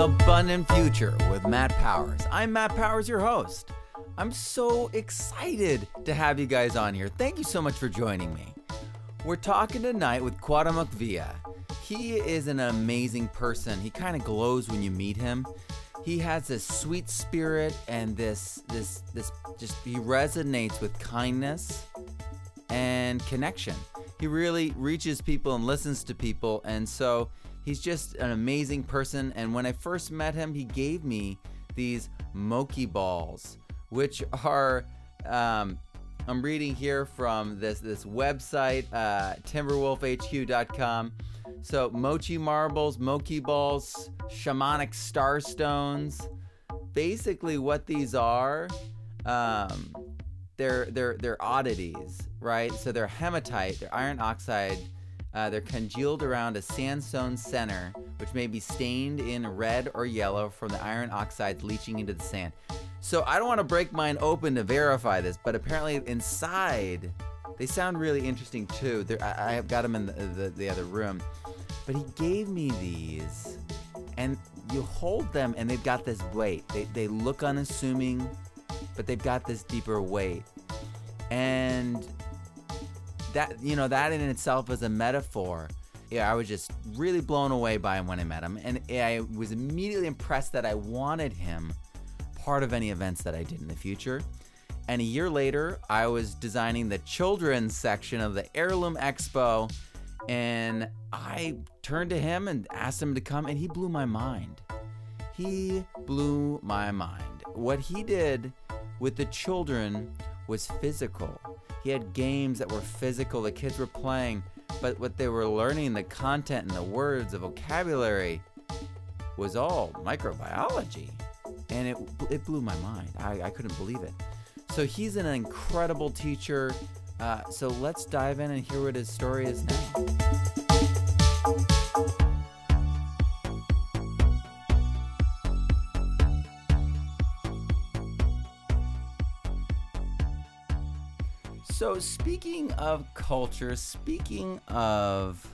An Abundant Future with Matt Powers. I'm Matt Powers, your host. I'm so excited to have you guys on here. Thank you so much for joining me. We're talking tonight with Cuauhtémoc Villa. He is an amazing person. He kind of glows when you meet him. He has this sweet spirit and this just, he resonates with kindness and connection. He really reaches people and listens to people, and so he's just an amazing person. And when I first met him, he gave me these mochi balls, which are, I'm reading here from this website, TimberwolfHQ.com. So mochi marbles, mochi balls, shamanic star stones. Basically, what these are, they're oddities, right? So they're hematite, they're iron oxide. They're congealed around a sandstone center, which may be stained in red or yellow from the iron oxides leaching into the sand. So I don't want to break mine open to verify this, but apparently inside, they sound really interesting too. I've got them in the other room. But he gave me these, and you hold them and they've got this weight. They look unassuming, but they've got this deeper weight. And that, you know, that in itself is a metaphor. Yeah, I was just really blown away by him when I met him, and I was immediately impressed that I wanted him part of any events that I did in the future. And a year later, I was designing the children's section of the Heirloom Expo, and I turned to him and asked him to come, and he blew my mind. He blew my mind. What he did with the children was physical. He had games that were physical, the kids were playing, but what they were learning, the content and the words, the vocabulary, was all microbiology. And it blew my mind. I couldn't believe it. So he's an incredible teacher. So let's dive in and hear what his story is now. So speaking of culture, speaking of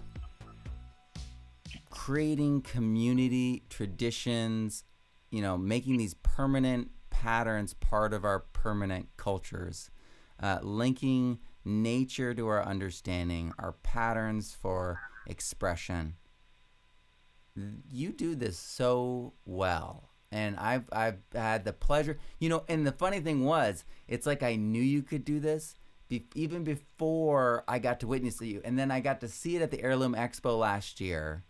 creating community traditions, you know, making these permanent patterns part of our permanent cultures, linking nature to our understanding, our patterns for expression. You do this so well. And I've had the pleasure, you know, and the funny thing was, it's like I knew you could do this even before I got to witness you. And then I got to see it at the Heirloom Expo last year,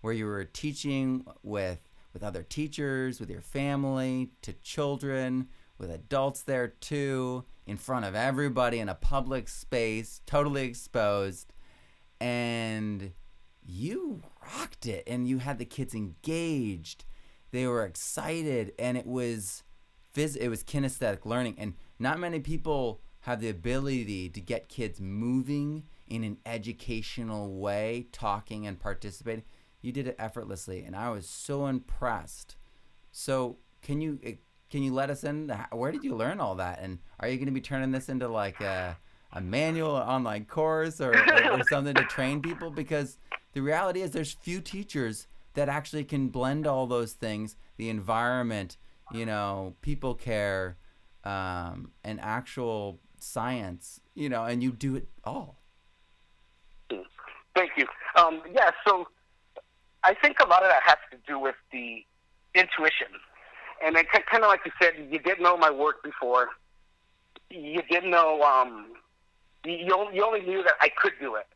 where you were teaching with other teachers, with your family, to children, with adults there too, in front of everybody in a public space, totally exposed. And you rocked it, and you had the kids engaged. They were excited, and it was kinesthetic learning. And not many people have the ability to get kids moving in an educational way, talking and participating. You did it effortlessly, and I was so impressed. So can you let us in? Where did you learn all that? And are you going to be turning this into like a manual or online course or something to train people? Because the reality is there's few teachers that actually can blend all those things, the environment, you know, people care, and actual science, you know, and you do it all. Thank you. Yeah, so I think a lot of that has to do with the intuition. And it kind of like you said, you didn't know my work before. You didn't know, you only knew that I could do it.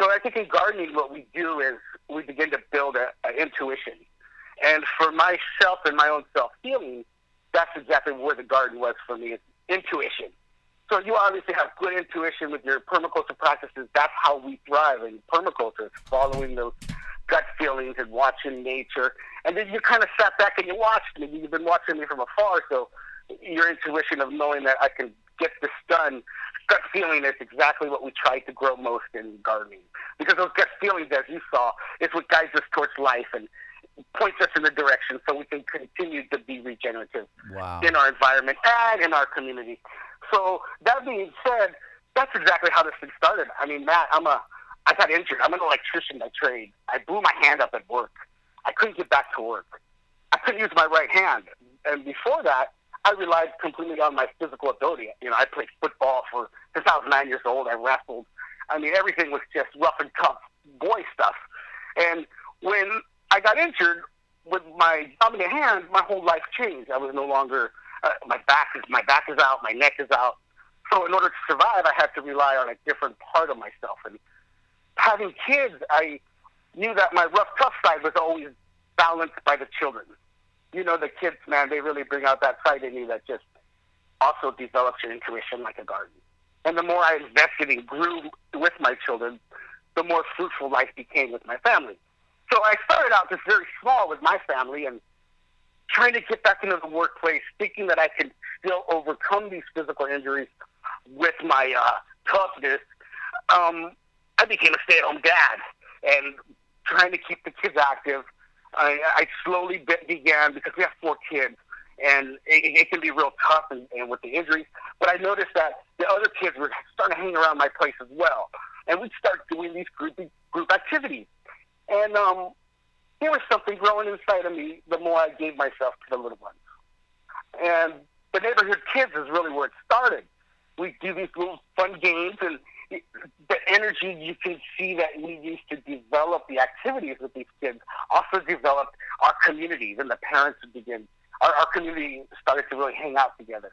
So I think in gardening, what we do is we begin to build an intuition. And for myself and my own self-healing, that's exactly where the garden was for me, is intuition. So you obviously have good intuition with your permaculture practices. That's how we thrive in permaculture, following those gut feelings and watching nature. And then you kind of sat back and you watched me. You've been watching me from afar, so your intuition of knowing that I can get this done, gut feeling is exactly what we try to grow most in gardening. Because those gut feelings, as you saw, is what guides us towards life and points us in the direction so we can continue to be regenerative in our environment and in our community. So that being said, that's exactly how this thing started. I mean, Matt, I got injured. I'm an electrician by trade. I blew my hand up at work. I couldn't get back to work. I couldn't use my right hand. And before that, I relied completely on my physical ability. You know, I played football since I was 9 years old. I wrestled. I mean, everything was just rough and tough boy stuff. And when I got injured with my dominant hand, my whole life changed. I was no longer my back is out, my neck is out. So in order to survive, I had to rely on a different part of myself. And having kids, I knew that my rough, tough side was always balanced by the children. You know, the kids, man, they really bring out that side in you that just also develops your intuition like a garden. And the more I invested and grew with my children, the more fruitful life became with my family. So I started out just very small with my family and trying to get back into the workplace, thinking that I could still overcome these physical injuries with my toughness. I became a stay-at-home dad and trying to keep the kids active. I slowly began, because we have 4 kids, and it can be real tough and with the injuries. But I noticed that the other kids were starting to hang around my place as well. And we'd start doing these group activities. And there was something growing inside of me the more I gave myself to the little ones. And the neighborhood kids is really where it started. We do these little fun games, and the energy you can see that we used to develop the activities with these kids also developed our communities, and the parents would begin. Our community started to really hang out together.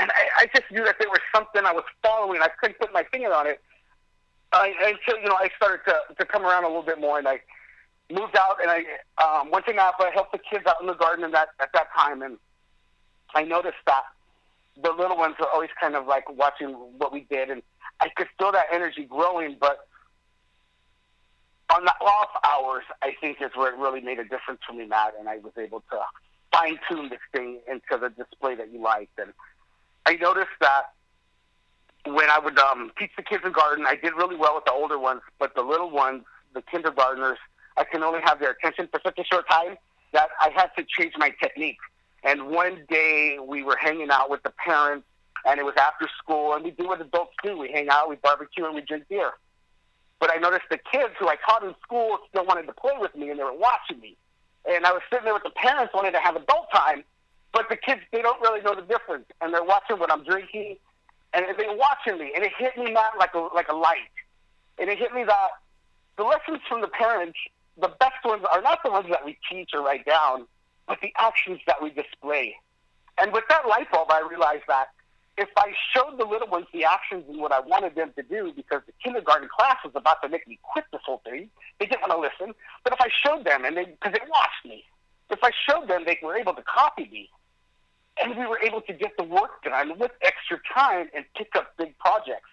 And I just knew that there was something I was following. I couldn't put my finger on it until, you know, I started to come around a little bit more, and I moved out, and I went to Napa. I helped the kids out in the garden at that time, and I noticed that the little ones were always kind of like watching what we did, and I could feel that energy growing. But on the off hours, I think, is where it really made a difference for me, Matt, and I was able to fine-tune this thing into the display that you liked. And I noticed that when I would teach the kids in garden, I did really well with the older ones, but the little ones, the kindergartners, I can only have their attention for such a short time that I had to change my technique. And one day we were hanging out with the parents, and it was after school, and we do what adults do. We hang out, we barbecue, and we drink beer. But I noticed the kids who I taught in school still wanted to play with me, and they were watching me. And I was sitting there with the parents wanting to have adult time, but the kids, they don't really know the difference. And they're watching what I'm drinking, and they're watching me. And it hit me, Matt, like a light. And it hit me that the lessons from the parents, the best ones are not the ones that we teach or write down, but the actions that we display. And with that light bulb, I realized that if I showed the little ones the actions and what I wanted them to do, because the kindergarten class was about to make me quit this whole thing, they didn't want to listen. But if I showed them, because they watched me, if I showed them, they were able to copy me. And we were able to get the work done with extra time and pick up big projects.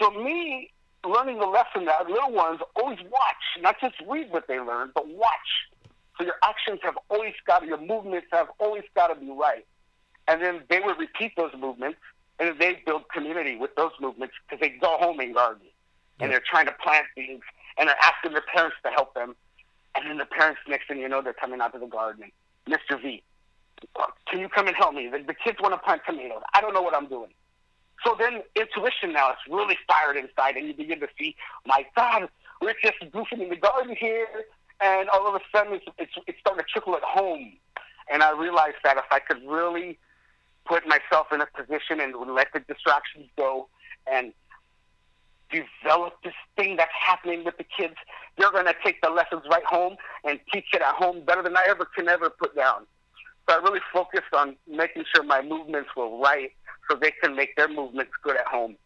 So me learning the lesson that little ones always watch, not just read what they learn, but watch. So your actions have always got to, your movements have always got to be right. And then they would repeat those movements, and then they build community with those movements because they go home and garden. Yeah. And they're trying to plant things, and they're asking their parents to help them. And then the parents, next thing you know, they're coming out to the garden. Mr. V, can you come and help me? The kids want to plant tomatoes. I don't know what I'm doing. So then intuition now is really fired inside, and you begin to see, my God, we're just goofing in the garden here. And all of a sudden, it's starting to trickle at home. And I realized that if I could really put myself in a position and let the distractions go and develop this thing that's happening with the kids, they're going to take the lessons right home and teach it at home better than I ever can ever put down. So I really focused on making sure my movements were right so they can make their movements good at home.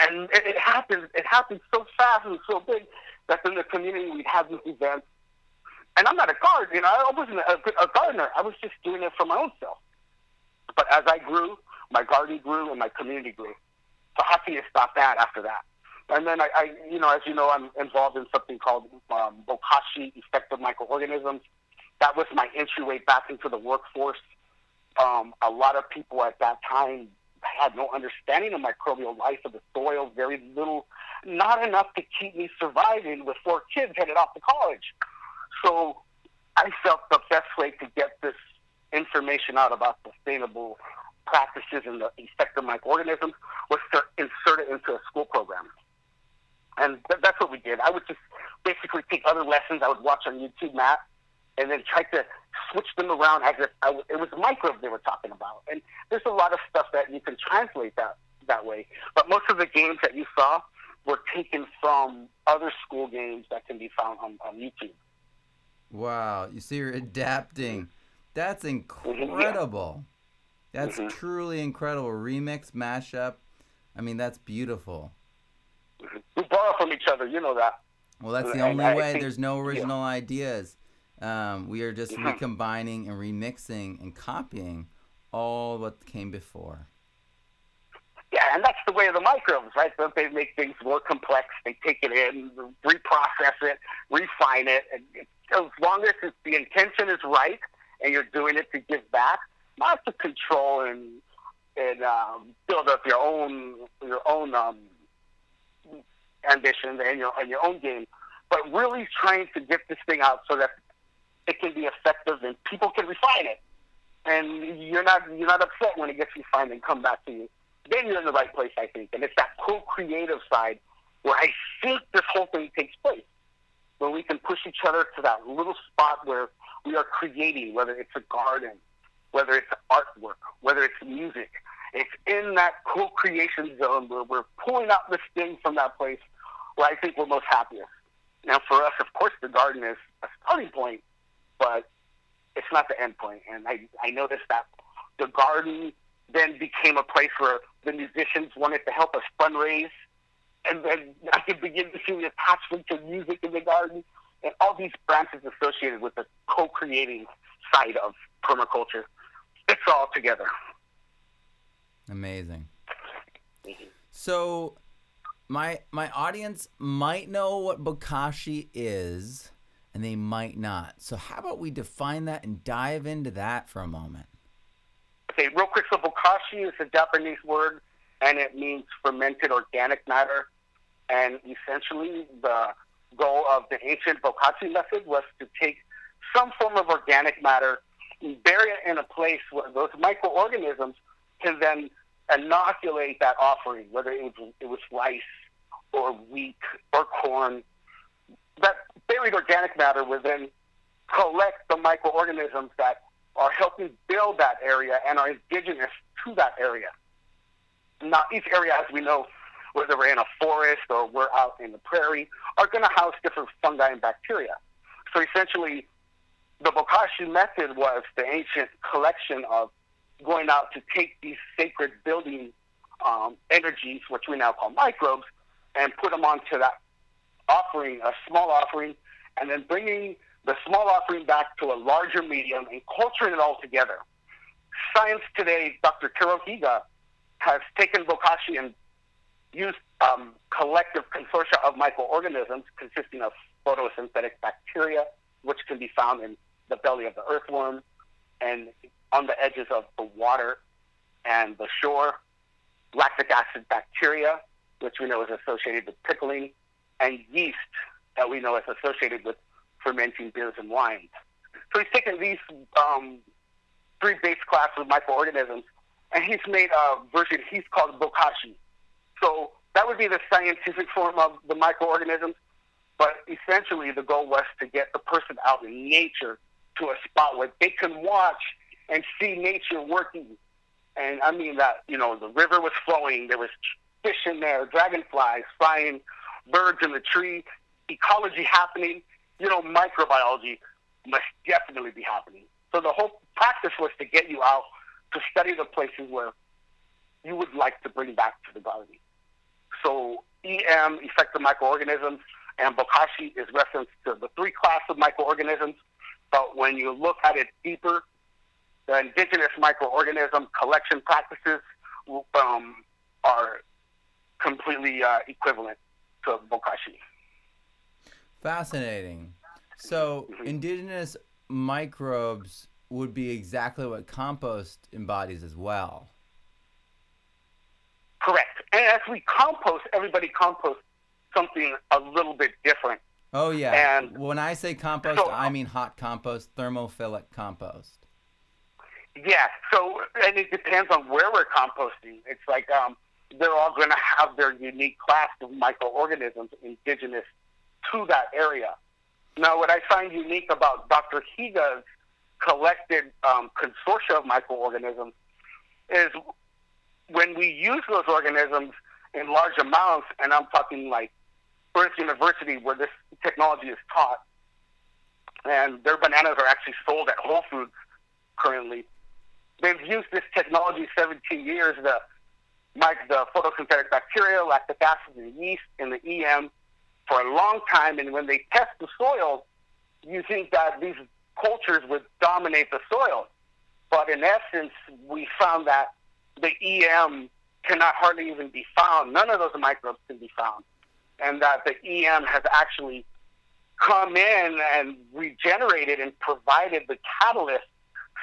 And it happened so fast and so big that in the community we'd have these events. And I'm not a gardener, you know, I wasn't a gardener. I was just doing it for my own self. But as I grew, my garden grew and my community grew. So how can you stop that after that? And then I you know, as you know, I'm involved in something called Bokashi, Effective Microorganisms. That was my entryway back into the workforce. A lot of people at that time had no understanding of microbial life of the soil, very little, not enough to keep me surviving with 4 kids headed off to college. So I felt the best way to get this information out about sustainable practices and the effective microorganisms was to insert it into a school program. And that's what we did. I would just basically take other lessons I would watch on YouTube, Matt, and then try to switch them around as if it was microbes they were talking about. And there's a lot of stuff that you can translate that way. But most of the games that you saw were taken from other school games that can be found on YouTube. Wow. You see, you're adapting. That's incredible. Yeah. That's truly incredible. Remix, mashup. I mean, that's beautiful. We borrow from each other. You know that. Well, that's the only way. There's no original ideas. We are just recombining and remixing and copying all what came before. Yeah, and that's the way of the microbes, right? So they make things more complex. They take it in, reprocess it, refine it. And as long as the intention is right and you're doing it to give back, not to control and build up your own ambition and your own game, but really trying to get this thing out so that it can be effective and people can refine it. And you're not upset when it gets refined and come back to you. Then you're in the right place, I think. And it's that co-creative side where I think this whole thing takes place, where we can push each other to that little spot where we are creating, whether it's a garden, whether it's artwork, whether it's music. It's in that co-creation zone where we're pulling out this thing from that place where I think we're most happiest. Now, for us, of course, the garden is a starting point, but it's not the end point. And I noticed that the garden then became a place where the musicians wanted to help us fundraise. And then I could begin to see the attachment to music in the garden and all these branches associated with the co-creating side of permaculture. It's all together. Amazing. So my audience might know what Bokashi is, and they might not. So how about we define that and dive into that for a moment? Okay, real quick. So Bokashi is a Japanese word, and it means fermented organic matter. And essentially the goal of the ancient Bokashi method was to take some form of organic matter and bury it in a place where those microorganisms can then inoculate that offering, whether it was rice or wheat or corn. That buried organic matter will then collect the microorganisms that are helping build that area and are indigenous to that area. Now, each area, as we know, whether we're in a forest or we're out in the prairie, are going to house different fungi and bacteria. So essentially, the Bokashi method was the ancient collection of going out to take these sacred building energies, which we now call microbes, and put them onto that offering, a small offering, and then bringing the small offering back to a larger medium and culturing it all together. Science today, Dr. Kirokiga, has taken Bokashi and used collective consortia of microorganisms consisting of photosynthetic bacteria, which can be found in the belly of the earthworm and on the edges of the water and the shore, lactic acid bacteria, which we know is associated with pickling, and yeast that we know is associated with fermenting beers and wines. So he's taken these three base classes of microorganisms, and he's made a version he's called Bokashi. So that would be the scientific form of the microorganisms, but essentially the goal was to get the person out in nature to a spot where they can watch and see nature working. And I mean that, the river was flowing, there was fish in there, dragonflies flying, birds in the tree, ecology happening, microbiology must definitely be happening. So the whole practice was to get you out to study the places where you would like to bring back to the garden. So EM, effective microorganisms, and Bokashi is reference to the three classes of microorganisms, but when you look at it deeper, the indigenous microorganism collection practices are completely equivalent to Bokashi. Fascinating. So indigenous microbes would be exactly what compost embodies as well. Correct. And as we compost, everybody composts something a little bit different. Oh, yeah. And when I say compost, I mean hot compost, thermophilic compost. Yeah, and it depends on where we're composting. It's like they're all going to have their unique class of microorganisms indigenous to that area. Now, what I find unique about Dr. Higa's collected consortia of microorganisms is when we use those organisms in large amounts, and I'm talking like Earth University, where this technology is taught, and their bananas are actually sold at Whole Foods currently. They've used this technology 17 years, the photosynthetic bacteria, lactic acid, and yeast, and the EM for a long time. And when they test the soil, you think that these cultures would dominate the soil. But in essence, we found that the EM cannot hardly even be found. None of those microbes can be found. And that the EM has actually come in and regenerated and provided the catalyst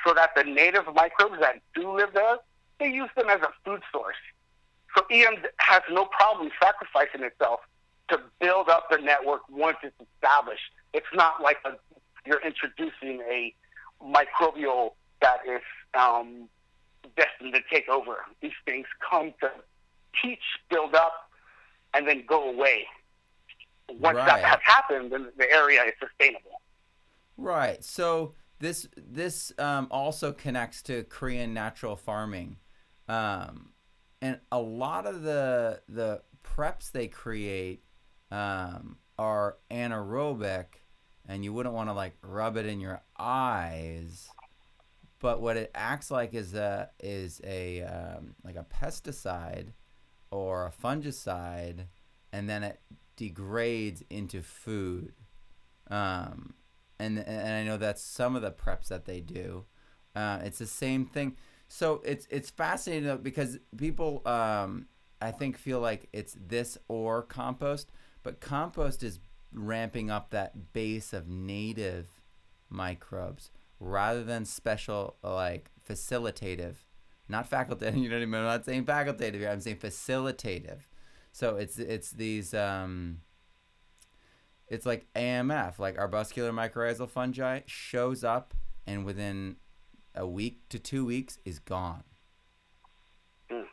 so that the native microbes that do live there, they use them as a food source. So EM has no problem sacrificing itself to build up the network once it's established. It's not like you're introducing a microbial that is destined to take over. These things come to teach, build up, and then go away. Once that has happened, then the area is sustainable. Right. So this also connects to Korean natural farming, and a lot of the preps they create are anaerobic, and you wouldn't want to like rub it in your eyes. But what it acts like is like a pesticide or a fungicide, and then it degrades into food. And I know that's some of the preps that they do. It's the same thing. So it's fascinating though, because people I think feel like it's this or compost, but compost is ramping up that base of native microbes rather than special, like facilitative, not facultative. You know what I mean? I'm not saying facultative here. I'm saying facilitative. So it's these. It's like AMF, like arbuscular mycorrhizal fungi shows up and within a week to 2 weeks is gone. Mm.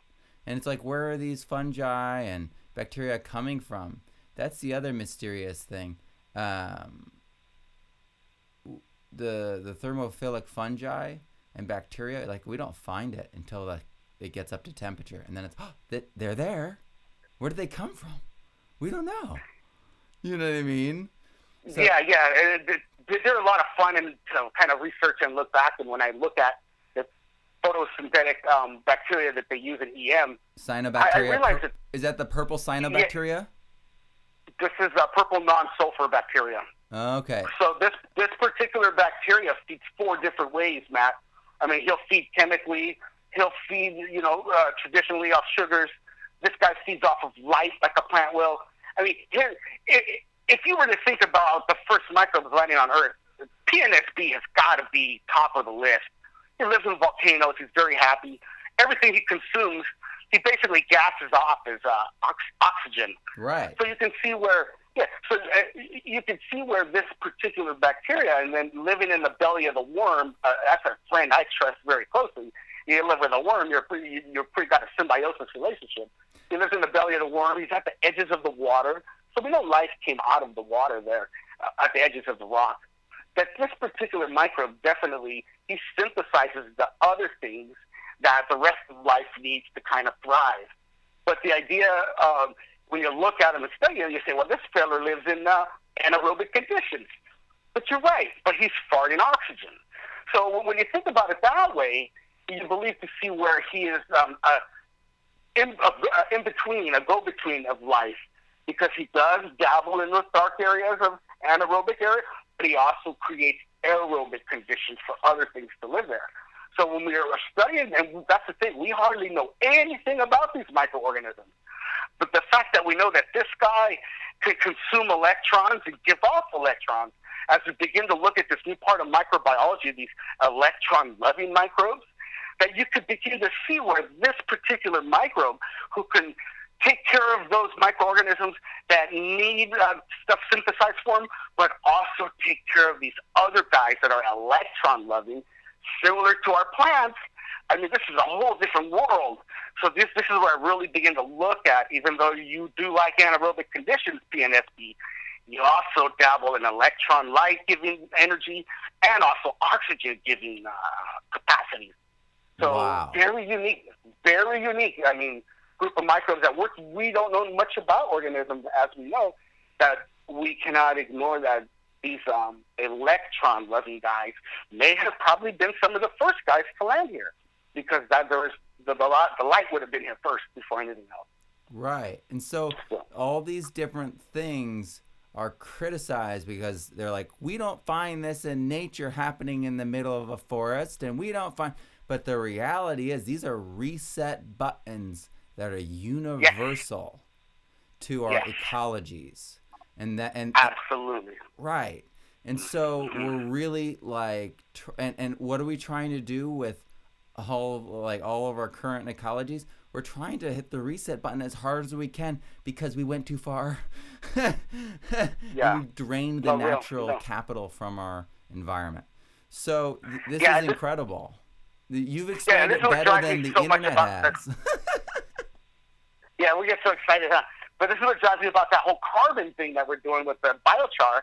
And it's like, where are these fungi and bacteria coming from? That's the other mysterious thing. The thermophilic fungi and bacteria, like we don't find it until like it gets up to temperature. And then it's, oh, they're there. Where did they come from? We don't know. You know what I mean? So, yeah. They're a lot of fun and to kind of research and look back. And when I look at the photosynthetic bacteria that they use in EM, cyanobacteria. I realize that, is that the purple cyanobacteria? Yeah, this is a purple non-sulfur bacteria. Okay. So this particular bacteria feeds four different ways, Matt. I mean, he'll feed chemically. He'll feed, traditionally off sugars. This guy feeds off of light like a plant will. I mean, if you were to think about the first microbes landing on Earth, PNSB has got to be top of the list. He lives in volcanoes. He's very happy. Everything he consumes, he basically gases off as oxygen. Right. So you can see where, this particular bacteria, and then living in the belly of the worm, that's a friend I trust very closely. You live with a worm, you're pretty got a symbiosis relationship. He lives in the belly of the worm. He's at the edges of the water. So we know life came out of the water there, at the edges of the rock. That this particular microbe definitely, he synthesizes the other things that the rest of life needs to kind of thrive. But the idea of, when you look at him and study him, you say, well, this fella lives in anaerobic conditions. But you're right, but he's farting oxygen. So when you think about it that way, you believe to see where he is in between, a go-between of life, because he does dabble in those dark areas of anaerobic areas, but he also creates aerobic conditions for other things to live there. So when we are studying, and that's the thing, we hardly know anything about these microorganisms. But the fact that we know that this guy can consume electrons and give off electrons, as we begin to look at this new part of microbiology, these electron-loving microbes, that you could begin to see where this particular microbe, who can take care of those microorganisms that need stuff synthesized for them, but also take care of these other guys that are electron-loving, similar to our plants. I mean, this is a whole different world. So this is where I really begin to look at, even though you do like anaerobic conditions, PNSB, You also dabble in electron light giving energy and also oxygen giving capacities. So very unique. I mean, group of microbes that we don't know much about organisms, as we know, that we cannot ignore that these electron-loving guys may have probably been some of the first guys to land here, because that there is the light would have been here first before anything else. Right. And so all these different things are criticized because they're like, we don't find this in nature happening in the middle of a forest, and we don't find... But the reality is these are reset buttons that are universal to our ecologies. And absolutely. Right. And so we're really like, and what are we trying to do with all of our current ecologies? We're trying to hit the reset button as hard as we can because we went too far. And we drained the natural capital from our environment. So this is incredible. You've explained it better than the internet has. We get so excited, huh? But this is what drives me about that whole carbon thing that we're doing with the biochar,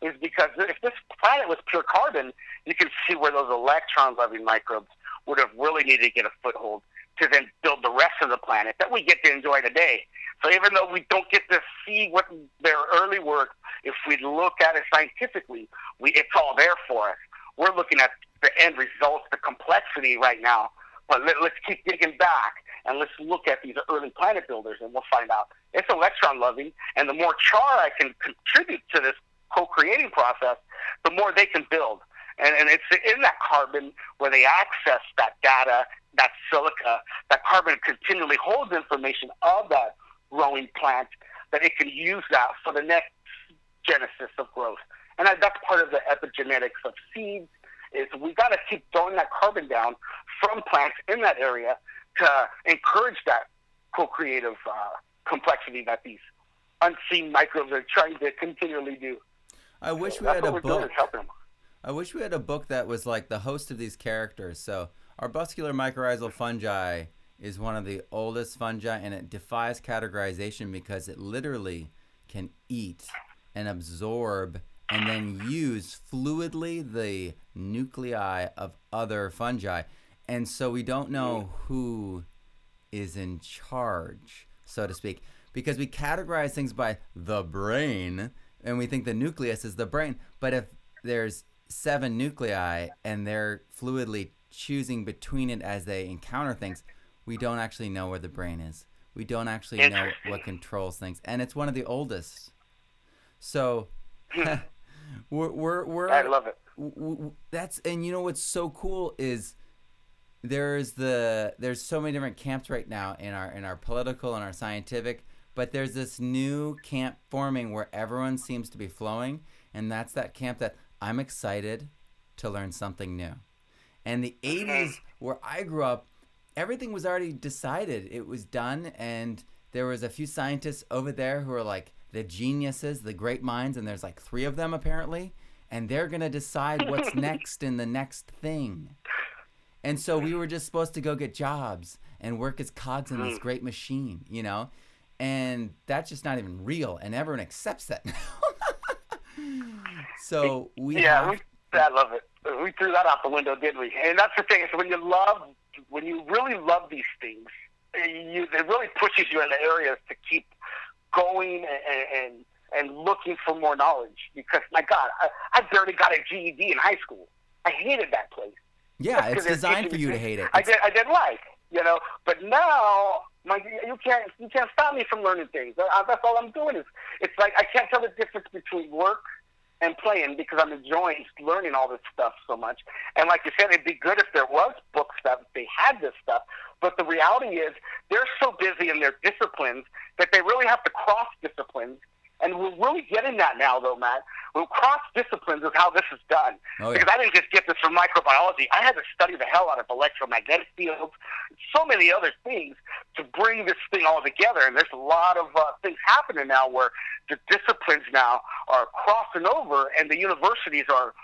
is because if this planet was pure carbon, you can see where those electron-loving microbes would have really needed to get a foothold to then build the rest of the planet that we get to enjoy today. So even though we don't get to see what their early work, if we look at it scientifically, it's all there for us. We're looking at the end results, the complexity right now. But let's keep digging back and let's look at these early planet builders, and we'll find out it's electron loving. And the more char I can contribute to this co-creating process, the more they can build. And it's in that carbon where they access that data, that silica. That carbon continually holds information of that growing plant that it can use that for the next genesis of growth. And that's part of the epigenetics of seeds, is we got to keep throwing that carbon down from plants in that area to encourage that co-creative complexity that these unseen microbes are trying to continually do. I wish we had a book. I wish we had a book that was like the host of these characters. So arbuscular mycorrhizal fungi is one of the oldest fungi, and it defies categorization because it literally can eat and absorb and then use fluidly the nuclei of other fungi. And so we don't know who is in charge, so to speak, because we categorize things by the brain, and we think the nucleus is the brain. But if there's 7 nuclei and they're fluidly choosing between it as they encounter things, we don't actually know where the brain is. We don't actually know what controls things. And it's one of the oldest. So... I love it. And you know what's so cool is there's so many different camps right now in our political and our scientific, but there's this new camp forming where everyone seems to be flowing, and that's that camp that I'm excited to learn something new. And the 80s, where I grew up, everything was already decided. It was done, and there was a few scientists over there who were like the geniuses, the great minds, and there's like 3 of them apparently, and they're going to decide what's next in the next thing. And so we were just supposed to go get jobs and work as cogs in this great machine, you know? And that's just not even real, and everyone accepts that now. So I love it. We threw that out the window, didn't we? And that's the thing, is when you really love these things, it really pushes you into areas to keep going and looking for more knowledge, because my God, I barely got a GED in high school. I hated that place. Yeah, it's designed for you to hate it. I didn't like, you know. But now, you can't stop me from learning things. That's all I'm doing is, it's like I can't tell the difference between work and playing because I'm enjoying learning all this stuff so much. And like you said, it'd be good if there was books that they had this stuff, but the reality is they're so busy in their disciplines that they really have to cross disciplines. And we're really getting that now, though, Matt. Well, cross disciplines is how this is done. Oh, yeah. Because I didn't just get this from microbiology. I had to study the hell out of electromagnetic fields, so many other things to bring this thing all together. And there's a lot of things happening now where the disciplines now are crossing over, and the universities are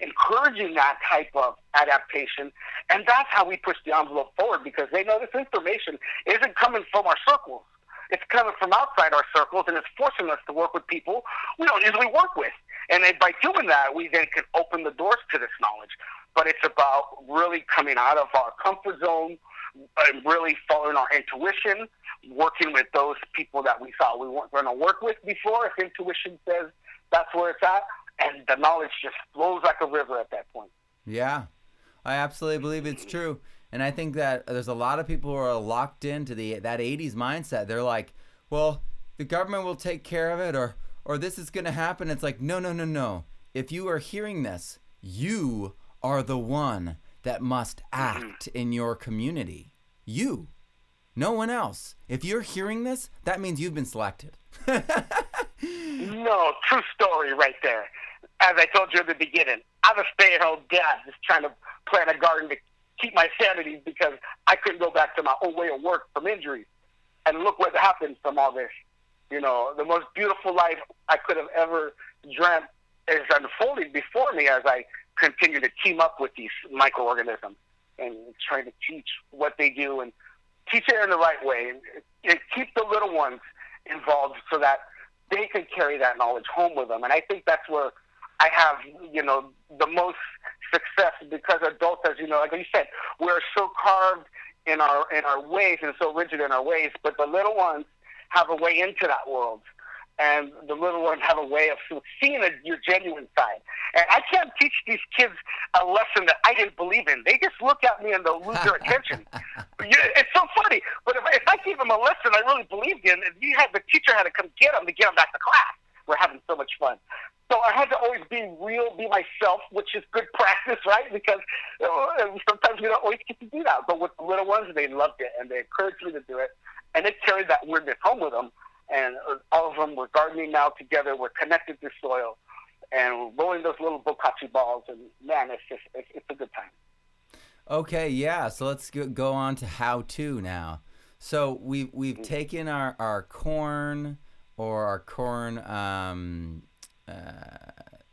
encouraging that type of adaptation. And that's how we push the envelope forward, because they know this information isn't coming from our circles. It's coming from outside our circles, and it's forcing us to work with people we don't usually work with. And by doing that, we then can open the doors to this knowledge. But it's about really coming out of our comfort zone, really following our intuition, working with those people that we thought we weren't going to work with before. If intuition says that's where it's at, and the knowledge just flows like a river at that point. Yeah, I absolutely believe it's true. And I think that there's a lot of people who are locked into that 80s mindset. They're like, well, the government will take care of it, or this is going to happen. It's like, no. If you are hearing this, you are the one that must act in your community. You. No one else. If you're hearing this, that means you've been selected. No, true story right there. As I told you at the beginning, I'm a stay-at-home dad just trying to plant a garden to keep my sanity because I couldn't go back to my old way of work from injuries. And look what happened from all this. You know, the most beautiful life I could have ever dreamt is unfolding before me as I continue to team up with these microorganisms and trying to teach what they do and teach it in the right way and keep the little ones involved so that they can carry that knowledge home with them. And I think that's where I have, you know, the most success, because adults, as you know, like you said, we're so carved in our ways and so rigid in our ways, but the little ones have a way into that world. And the little ones have a way of seeing your genuine side. And I can't teach these kids a lesson that I didn't believe in. They just look at me and they'll lose their attention. It's so funny. But if I gave them a lesson I really believed in, the teacher had to come get them to get them back to class. We're having so much fun. So I had to always be real, be myself, which is good practice, right? Because sometimes we don't always get to do that. But with the little ones, they loved it, and they encouraged me to do it. And they carried that weirdness home with them. And all of them, we're gardening now together. We're connected to soil, and we're rolling those little bokashi balls. And man, it's a good time. Okay, yeah. So let's go on to how to now. So we've taken our corn or our corn,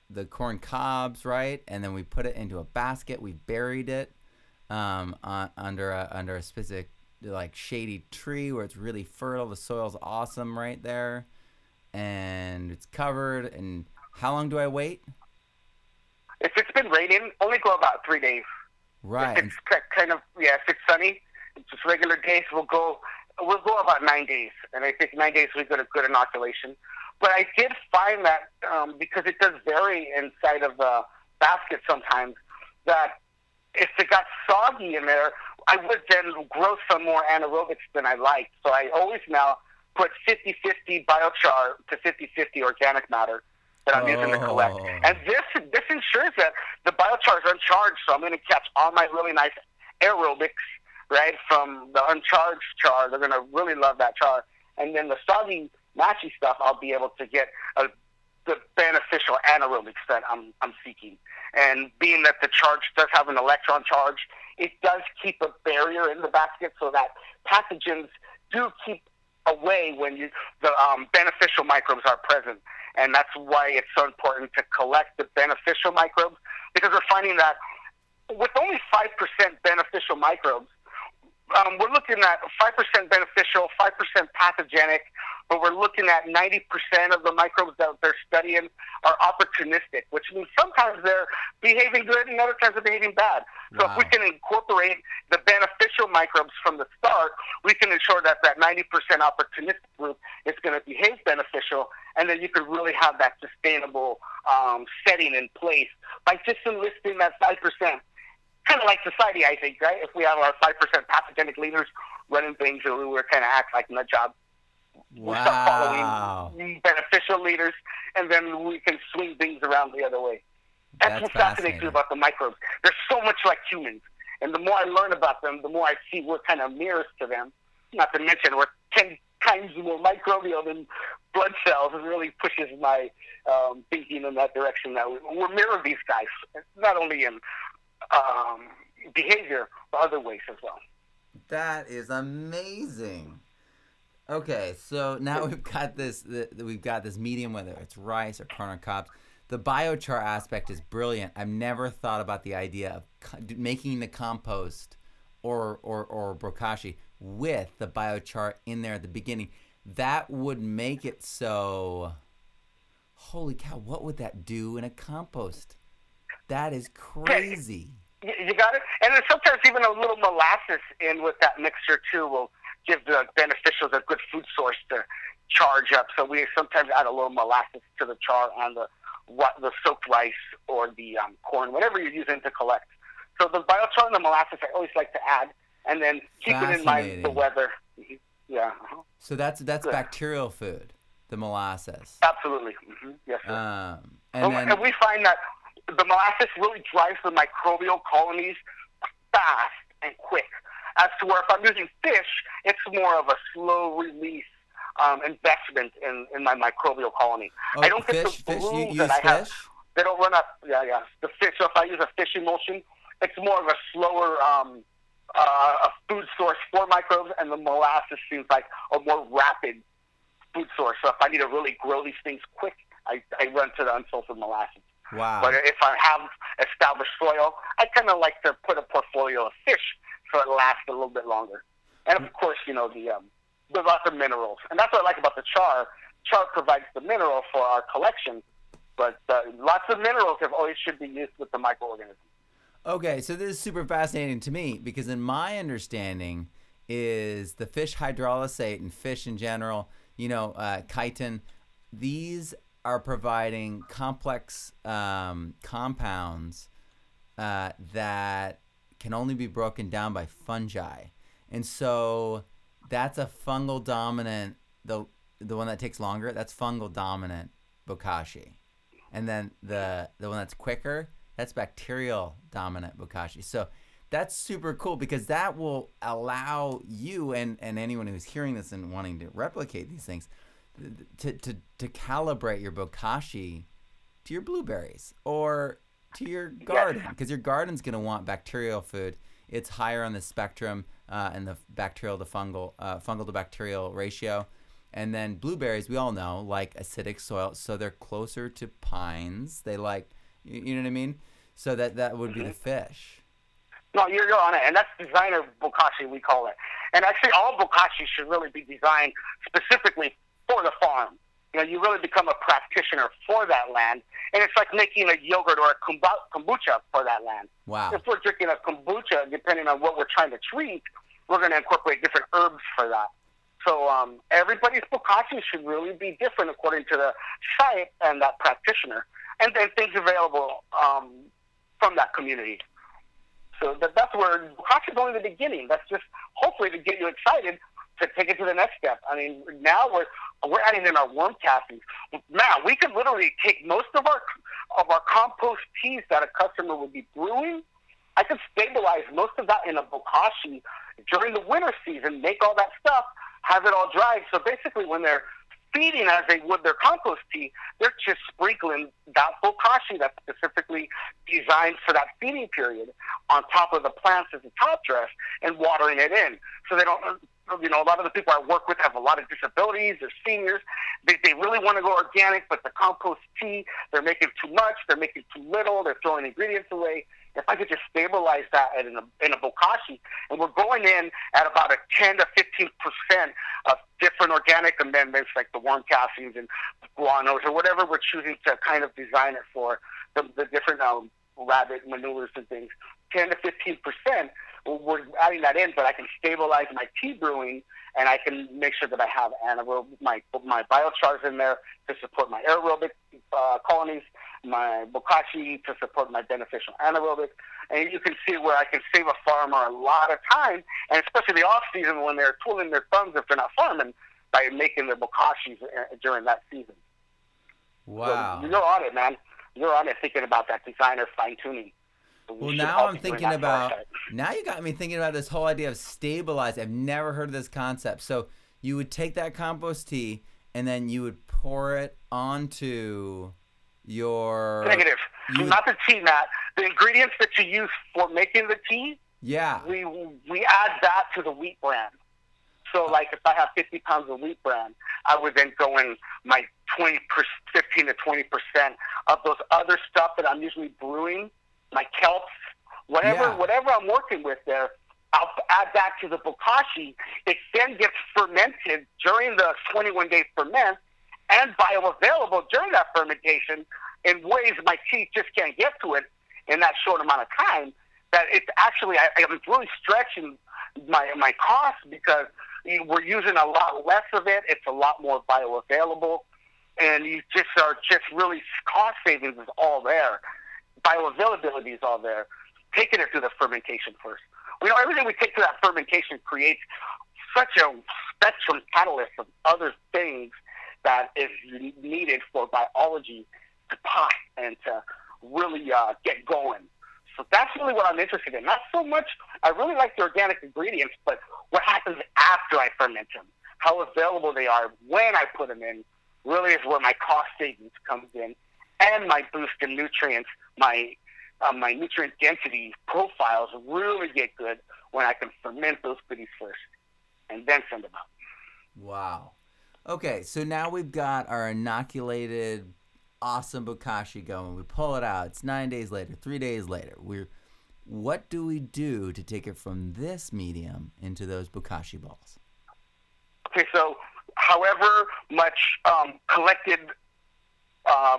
the corn cobs, right? And then we put it into a basket. We buried it under a specific, like, shady tree where it's really fertile. The soil's awesome right there, and it's covered. And how long do I wait? If it's been raining, only go about 3 days. Right. If it's kind of, yeah, if it's sunny, it's just regular days, we'll go about 9 days. And I think 9 days we get a good inoculation. But I did find that because it does vary inside of the basket sometimes, that if it got soggy in there, I would then grow some more anaerobics than I liked. So I always now put 50-50 biochar to 50-50 organic matter that I'm using to collect. And this ensures that the biochar is uncharged, so I'm going to catch all my really nice aerobics, right, from the uncharged char. They're going to really love that char. And then the soggy, matchy stuff, I'll be able to get the beneficial anaerobics that I'm seeking. And being that the charge does have an electron charge, it does keep a barrier in the basket so that pathogens do keep away when the beneficial microbes are present. And that's why it's so important to collect the beneficial microbes, because we're finding that with only 5% beneficial microbes, we're looking at 5% beneficial, 5% pathogenic, but we're looking at 90% of the microbes that they're studying are opportunistic, which means sometimes they're behaving good and other times they're behaving bad. So If we can incorporate the beneficial microbes from the start, we can ensure that 90% opportunistic group is going to behave beneficial, and then you can really have that sustainable setting in place by just enlisting that 5%. Kind of like society, I think, right? If we have our 5% pathogenic leaders running things, we would kind of act like nut jobs. Wow. We start following beneficial leaders, and then we can swing things around the other way. That's what fascinates me about the microbes. They're so much like humans. And the more I learn about them, the more I see we're kind of mirrors to them. Not to mention, we're 10 times more microbial than blood cells. It really pushes my thinking in that direction. That we're mirror these guys, not only in behavior, but other ways as well. That is amazing. Okay, so now we've got this medium, whether it's rice or corn cobs. The biochar aspect is brilliant. I've never thought about the idea of making the compost or bokashi with the biochar in there at the beginning. that would make it so, holy cow, what would that do in a compost? That is crazy. You got it? And then sometimes even a little molasses in with that mixture too will give the beneficials a good food source to charge up. So we sometimes add a little molasses to the char on the soaked rice or the corn, whatever you're using to collect. So the biochar and the molasses I always like to add, and then keep it in mind the weather. Yeah. So that's bacterial food, the molasses. Absolutely. Mm-hmm. Yes, sir. And we find that the molasses really drives the microbial colonies fast and quick. As to where if I'm using fish, it's more of a slow release investment in my microbial colony. Oh, I don't get the blooms that I have. Fish? They don't run up. Yeah. The fish. So if I use a fish emulsion, it's more of a slower a food source for microbes, and the molasses seems like a more rapid food source. So if I need to really grow these things quick, I run to the unsalted molasses. Wow. But if I have established soil, I kind of like to put a portfolio of fish so it lasts a little bit longer. And of course, you know, there's lots of minerals. And that's what I like about the char. Char provides the mineral for our collection, but lots of minerals have always should be used with the microorganisms. Okay, so this is super fascinating to me because in my understanding is the fish hydrolysate and fish in general, chitin, these are providing complex compounds that can only be broken down by fungi. And so that's a fungal dominant, the one that takes longer, that's fungal dominant Bokashi. And then the one that's quicker, that's bacterial dominant Bokashi. So that's super cool because that will allow you and anyone who's hearing this and wanting to replicate these things to calibrate your Bokashi to your blueberries or to your garden, because your garden's going to want bacterial food. It's higher on the spectrum in the bacterial to fungal, fungal to bacterial ratio. And then blueberries, we all know, like acidic soil, so they're closer to pines. They like, you know what I mean? So that would be the fish. No, you're on it, and that's designer Bokashi, we call it. And actually, all Bokashi should really be designed specifically for the farm. You really become a practitioner for that land, and it's like making a yogurt or a kombucha for that land. Wow. If we're drinking a kombucha, depending on what we're trying to treat, we're going to incorporate different herbs for that. So everybody's Bokashi should really be different according to the site and that practitioner, and then things available from that community. So that's where Bokashi is only the beginning. That's just hopefully to get you excited to take it to the next step. I mean, now we're adding in our worm castings. Now we can literally take most of our compost teas that a customer would be brewing. I could stabilize most of that in a Bokashi during the winter season, make all that stuff, have it all dried. So basically when they're feeding as they would their compost tea, they're just sprinkling that Bokashi that's specifically designed for that feeding period on top of the plants as a top dress and watering it in. So they don't, a lot of the people I work with have a lot of disabilities, they're seniors, they really want to go organic, but the compost tea, they're making too much, they're making too little, they're throwing ingredients away. If I could just stabilize that in a Bokashi, and we're going in at about a 10 to 15% of different organic amendments like the worm castings and guanos or whatever we're choosing to kind of design it for, the different rabbit manures and things, 10 to 15%, we're adding that in, but I can stabilize my tea brewing and I can make sure that I have my biochars in there to support my aerobic colonies, my Bokashi to support my beneficial anaerobic. And you can see where I can save a farmer a lot of time, and especially the off-season when they're twiddling their thumbs if they're not farming, by making their Bokashis during that season. Wow. So you're on it, man. You're on it thinking about that designer fine-tuning. Well, now I'm thinking about, now you got me thinking about this whole idea of stabilize. I've never heard of this concept. So you would take that compost tea and then you would pour it onto your... Negative. Not the tea, Matt. The ingredients that you use for making the tea, yeah, we add that to the wheat bran. So like if I have 50 pounds of wheat bran, I would then go in my 15 to 20% of those other stuff that I'm usually brewing, my kelps, whatever I'm working with there, I'll add that to the bokashi. It then gets fermented during the 21-day ferment and bioavailable during that fermentation in ways my teeth just can't get to it in that short amount of time. That it's actually, I'm really stretching my cost because we're using a lot less of it. It's a lot more bioavailable, and you just are really cost savings is all there. Bioavailability is all there. Taking it through the fermentation first. You know, everything we take to that fermentation creates such a spectrum catalyst of other things that is needed for biology to pop and to really get going. So that's really what I'm interested in. Not so much, I really like the organic ingredients, but what happens after I ferment them, how available they are, when I put them in, really is where my cost savings comes in, and my boost in nutrients, my nutrient density profiles really get good when I can ferment those goodies first and then send them out. Wow. Okay, so now we've got our inoculated awesome bokashi going. We pull it out. It's 9 days later, 3 days later. What do we do to take it from this medium into those bokashi balls? Okay, so however much collected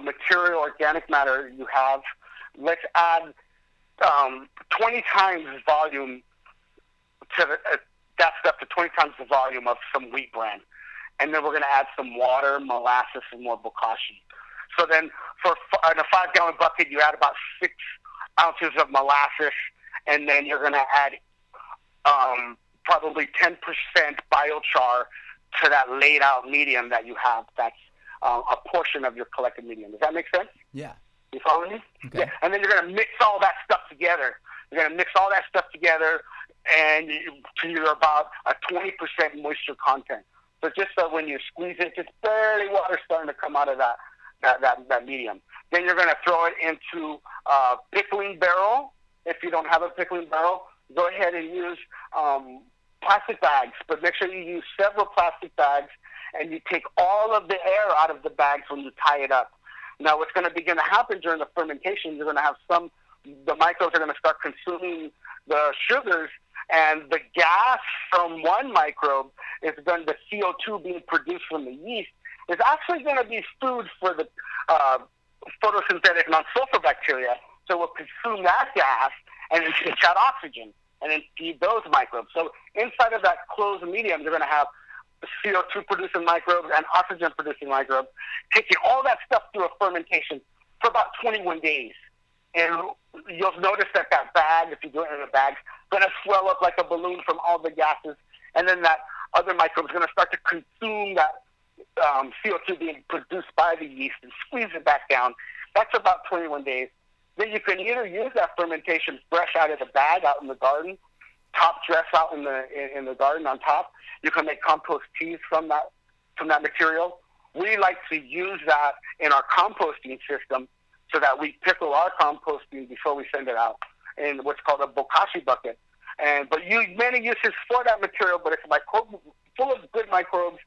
material, organic matter you have, let's add 20 times volume to that stuff to 20 times the volume of some wheat bran. And then we're going to add some water, molasses, and more bokashi. So then in a 5-gallon bucket, you add about 6 ounces of molasses, and then you're going to add probably 10% biochar to that laid out medium that you have. That's a portion of your collected medium. Does that make sense? Yeah. You follow me? Okay. Yeah. And then you're going to mix all that stuff together. And you're about a 20% moisture content. So just so when you squeeze it, just barely water starting to come out of that medium. Then you're going to throw it into a pickling barrel. If you don't have a pickling barrel, go ahead and use plastic bags, but make sure you use several plastic bags, and you take all of the air out of the bags when you tie it up. Now, what's going to begin to happen during the fermentation, you're going to have the microbes are going to start consuming the sugars, and the gas from one microbe is going to, the CO2 being produced from the yeast, is actually going to be food for the photosynthetic non-sulfur bacteria. So we'll consume that gas and then take out oxygen and then feed those microbes. So inside of that closed medium, you're going to have CO2-producing microbes and oxygen-producing microbes, taking all that stuff through a fermentation for about 21 days. And you'll notice that bag, if you do it in a bag, going to swell up like a balloon from all the gases, and then that other microbe is going to start to consume that CO2 being produced by the yeast and squeeze it back down. That's about 21 days. Then you can either use that fermentation fresh out of the bag out in the garden, top dress out in the garden on top. You can make compost teas from that material. We like to use that in our composting system so that we pickle our composting before we send it out in what's called a bokashi bucket. But you many uses for that material, but it's full of good microbes,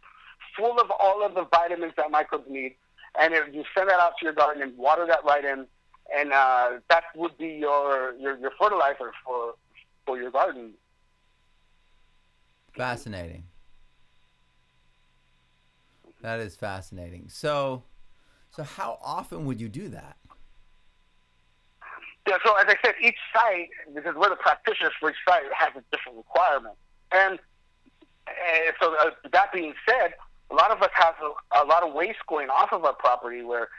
full of all of the vitamins that microbes need. And if you send that out to your garden and water that right in, and that would be your fertilizer for your garden. Fascinating. That is fascinating. So how often would you do that? Yeah, so as I said, each site, because we're the practitioners for each site, has a different requirement. And so that being said, a lot of us have a lot of waste going off of our property where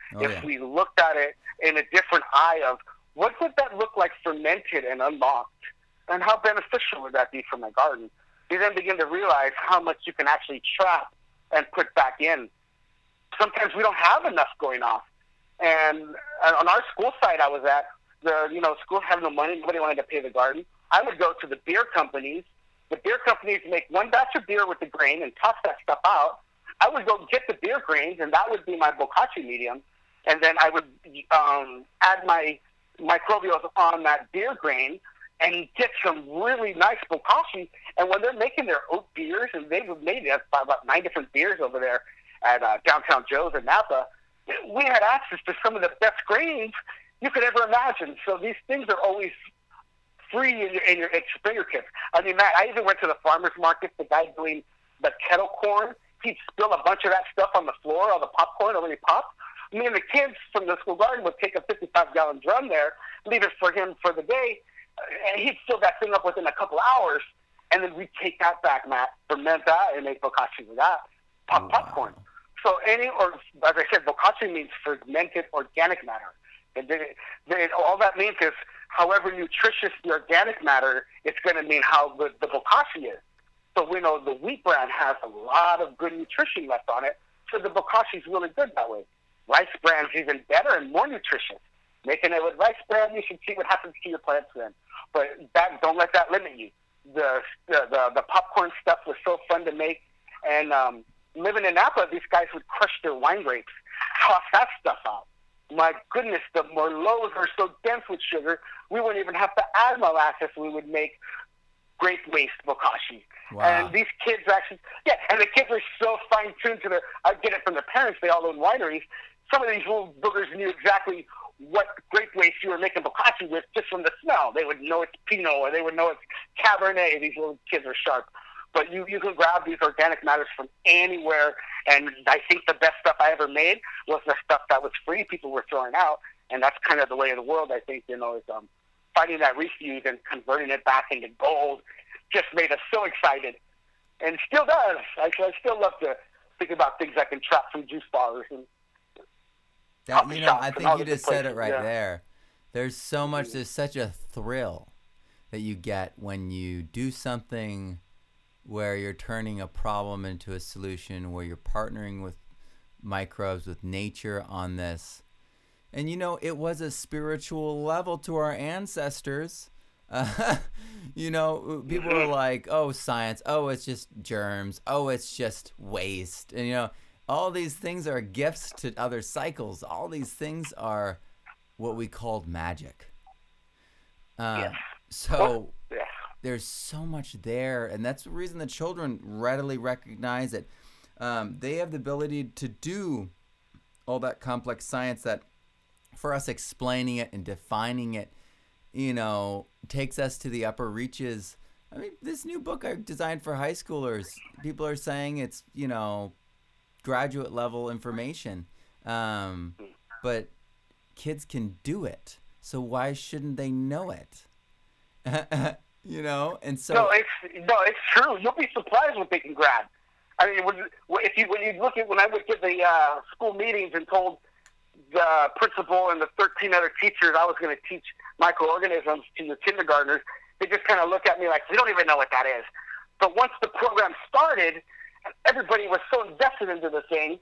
we looked at it in a different eye of what would that look like fermented and unlocked? And how beneficial would that be for my garden? You then begin to realize how much you can actually trap and put back in. Sometimes we don't have enough going off. And on our school site I was at, schools have no money, nobody wanted to pay the garden. I would go to the beer companies. The beer companies make one batch of beer with the grain and toss that stuff out. I would go get the beer grains, and that would be my bokashi medium. And then I would add my microbials on that beer grain and get some really nice bokashi. And when they're making their oat beers, and they've made about 9 different beers over there at Downtown Joe's in Napa, we had access to some of the best grains you could ever imagine. So these things are always free at your fingertips. I mean, Matt, I even went to the farmer's market, the guy doing the kettle corn. He'd spill a bunch of that stuff on the floor, all the popcorn already popped. Me and the kids from the school garden would take a 55-gallon drum there, leave it for him for the day, and he'd fill that thing up within a couple hours, and then we'd take that back, Matt, ferment that, and make bokashi with that, popcorn. Wow. So as I said, bokashi means fermented organic matter. And all that means is however nutritious the organic matter, it's going to mean how good the bokashi is. So we know the wheat bran has a lot of good nutrition left on it, so the bokashi is really good that way. Rice bran is even better and more nutritious. Making it with rice bran, you should see what happens to your plants then. But don't let that limit you. The popcorn stuff was so fun to make. And living in Napa, these guys would crush their wine grapes, toss that stuff out. My goodness, the merlots are so dense with sugar, we wouldn't even have to add molasses. We would make grape waste bokashi. Wow. And these kids the kids are so fine-tuned to I get it from their parents, they all own wineries. Some of these little boogers knew exactly what grape waste you were making bokashi with just from the smell. They would know it's Pinot, or they would know it's Cabernet. These little kids are sharp. But you can grab these organic matters from anywhere, and I think the best stuff I ever made was the stuff that was free people were throwing out, and that's kind of the way of the world, I think, is finding that refuse and converting it back into gold. Just made us so excited, and still does. I still love to think about things I can trap from juice bars and that. I think you just said it right there. There's so much. There's such a thrill that you get when you do something where you're turning a problem into a solution, where you're partnering with microbes, with nature on this. And it was a spiritual level to our ancestors. People were like, oh, science, oh, it's just germs, oh, it's just waste. And, all these things are gifts to other cycles. All these things are what we called magic. So there's so much there. And that's the reason the children readily recognize it. They have the ability to do all that complex science that for us explaining it and defining it, takes us to the upper reaches. I mean, this new book I designed for high schoolers, people are saying it's, graduate level information. But kids can do it. So why shouldn't they know it? And so it's true. You'll be surprised what they can grab. I mean, when you look at when I would give the school meetings and told the principal and the 13 other teachers I was going to teach microorganisms to the kindergartners, they just kind of look at me like, we don't even know what that is. But once the program started, everybody was so invested into the thing,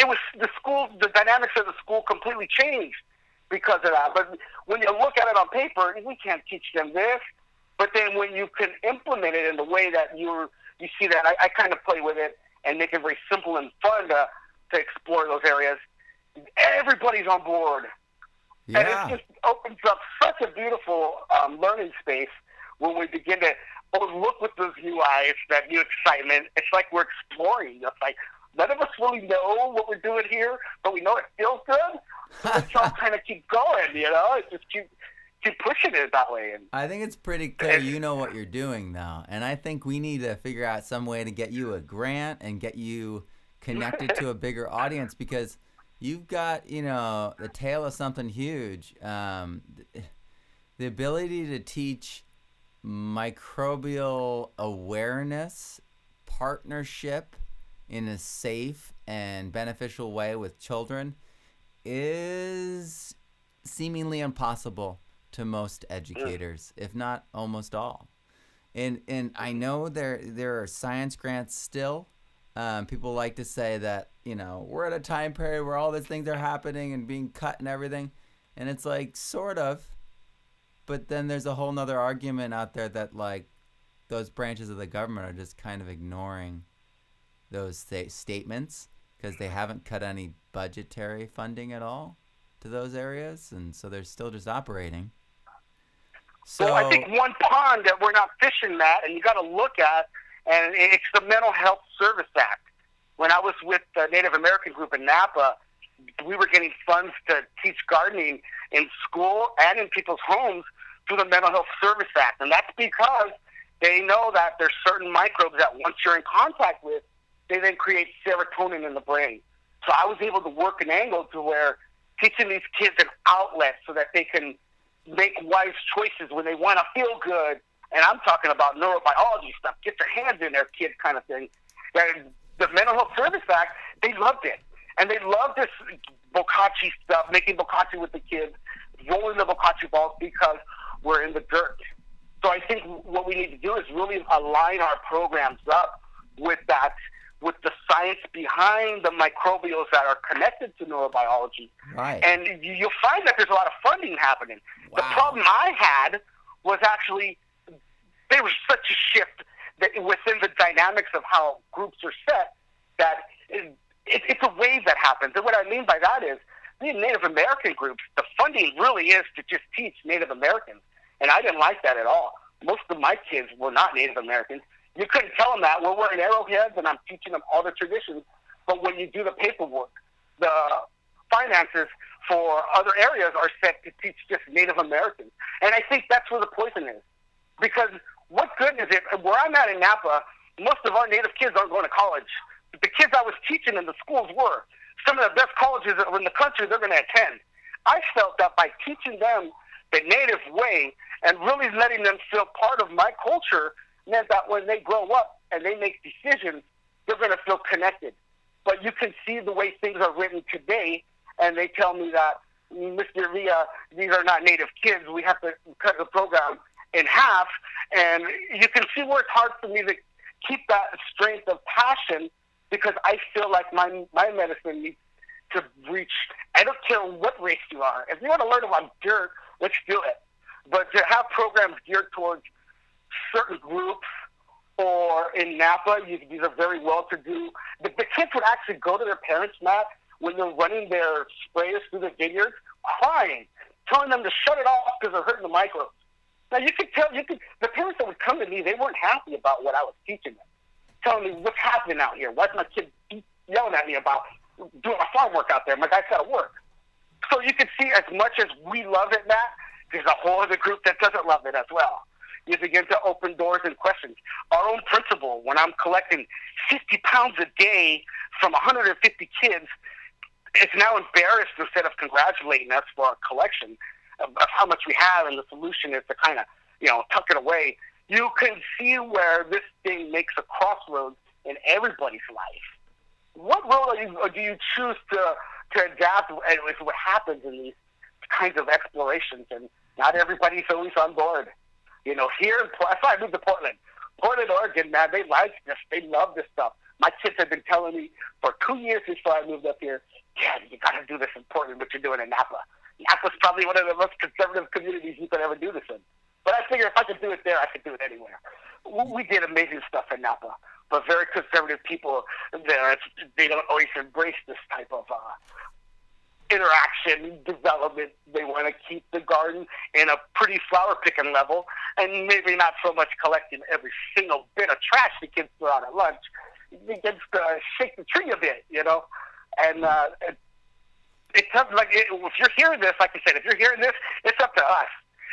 it was the dynamics of the school completely changed because of that. But when you look at it on paper, we can't teach them this. But then when you can implement it in the way that you see that, I kind of play with it and make it very simple and fun to explore those areas. Everybody's on board. Yeah. And it just opens up such a beautiful learning space when we begin to look with those new eyes, that new excitement. It's like we're exploring. It's like none of us really know what we're doing here, but we know it feels good. So let's all kind of keep going, It's just keep pushing it that way. And I think it's pretty clear you know what you're doing now. And I think we need to figure out some way to get you a grant and get you connected to a bigger audience, because you've got, the tale of something huge. The ability to teach microbial awareness, partnership in a safe and beneficial way with children is seemingly impossible to most educators, if not almost all. And I know there are science grants still. People like to say that, we're at a time period where all these things are happening and being cut and everything. And it's like, sort of. But then there's a whole nother argument out there that, like, those branches of the government are just kind of ignoring those statements because they haven't cut any budgetary funding at all to those areas. And so they're still just operating. So I think one pond that we're not fishing, Matt, and you got to look at, and it's the Mental Health Service Act. When I was with the Native American group in Napa, we were getting funds to teach gardening in school and in people's homes through the Mental Health Service Act. And that's because they know that there's certain microbes that once you're in contact with, they then create serotonin in the brain. So I was able to work an angle to where teaching these kids an outlet so that they can make wise choices when they want to feel good. And I'm talking about neurobiology stuff, get their hands in there, kid kind of thing. The Mental Health Service Act, they loved it. And they loved this Bokashi stuff, making Bokashi with the kids, rolling the Bokashi balls because we're in the dirt. So I think what we need to do is really align our programs up with that, with the science behind the microbials that are connected to neurobiology. Right. And you'll find that there's a lot of funding happening. Wow. The problem I had was actually there was such a shift that within the dynamics of how groups are set that it's a wave that happens. And what I mean by that is the Native American groups, the funding really is to just teach Native Americans. And I didn't like that at all. Most of my kids were not Native Americans. You couldn't tell them that. We're wearing arrowheads, and I'm teaching them all the traditions. But when you do the paperwork, the finances for other areas are set to teach just Native Americans. And I think that's where the poison is. Because what good is it? Where I'm at in Napa, most of our Native kids aren't going to college. The kids I was teaching in the schools were. Some of the best colleges in the country they're going to attend. I felt that by teaching them the Native way and really letting them feel part of my culture meant that when they grow up and they make decisions, they're going to feel connected. But you can see the way things are written today, and they tell me that, Mr. Villa, these are not Native kids. We have to cut the program in half. And you can see where it's hard for me to keep that strength of passion because I feel like my medicine needs to reach. I don't care what race you are. If you want to learn about dirt, let's do it. But to have programs geared towards certain groups, or in Napa, these are very well-to-do. The kids would actually go to their parents, Matt, when they're running their sprayers through the vineyards, crying, telling them to shut it off because they're hurting the microbes. Now, the parents that would come to me, they weren't happy about what I was teaching them, telling me what's happening out here. Why's my kid yelling at me about doing my farm work out there? My guy's got to work. So you could see as much as we love it, Matt, there's a whole other group that doesn't love it as well. You begin to open doors and questions. Our own principal, when I'm collecting 50 pounds a day from 150 kids, is now embarrassed instead of congratulating us for our collection of how much we have, and the solution is to kind of, tuck it away. You can see where this thing makes a crossroads in everybody's life. What role do you choose to adapt with what happens in these kinds of explorations? And not everybody's always on board. Here in Portland, that's why I moved to Portland. Portland, Oregon, man, they like this. They love this stuff. My kids have been telling me for 2 years before I moved up here, Dad, you got to do this in Portland, what you're doing in Napa. Napa's probably one of the most conservative communities you could ever do this in. But I figured if I could do it there, I could do it anywhere. We did amazing stuff in Napa, but very conservative people there, they don't always embrace this type of interaction, development. They want to keep the garden in a pretty flower picking level and maybe not so much collecting every single bit of trash the kids throw out at lunch. The kids shake the tree a bit, and it comes like, if you're hearing this, like I said, it's up to us.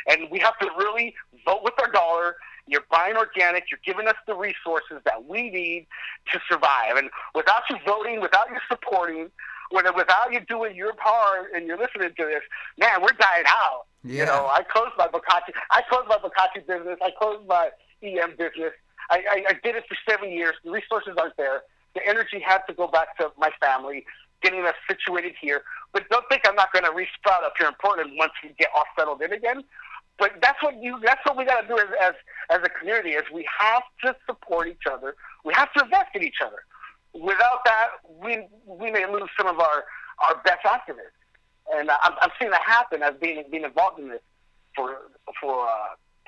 And we have to really vote with our dollar. You're buying organic. You're giving us the resources that we need to survive. And without you voting, without you supporting, without you doing your part and you're listening to this, man, we're dying out. Yeah. I closed my Bokashi. I closed my Bokashi business. I closed my EM business. I did it for 7 years. The resources aren't there. The energy had to go back to my family, getting us situated here. But don't think I'm not going to resprout up here in Portland once we get all settled in again. But that's what we got to do as a community is we have to support each other. We have to invest in each other. Without that, we may lose some of our best activists, and I'm seeing that happen. I've been involved in this for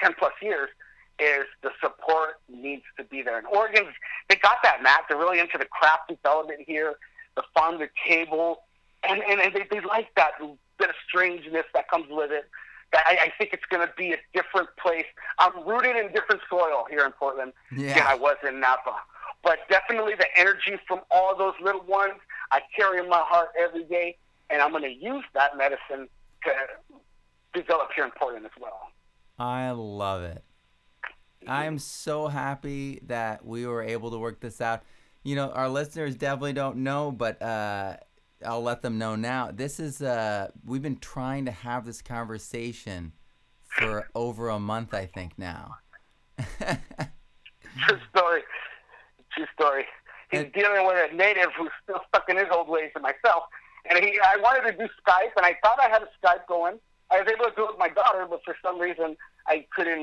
10+ years. Is the support needs to be there? And Oregon, they got that, Matt. They're really into the craft development here, the farm to table, and they like that bit of strangeness that comes with it. I think it's going to be a different place. I'm rooted in different soil here in Portland than I was in Napa. But definitely the energy from all those little ones, I carry in my heart every day, and I'm going to use that medicine to develop here in Portland as well. I love it. I am so happy that we were able to work this out. You know, our listeners definitely don't know, but I'll let them know now. This is, we've been trying to have this conversation for over a month, I think, now. True story. He's dealing with a native who's still stuck in his old ways and myself. And I wanted to do Skype, and I thought I had a Skype going. I was able to do it with my daughter, but for some reason I couldn't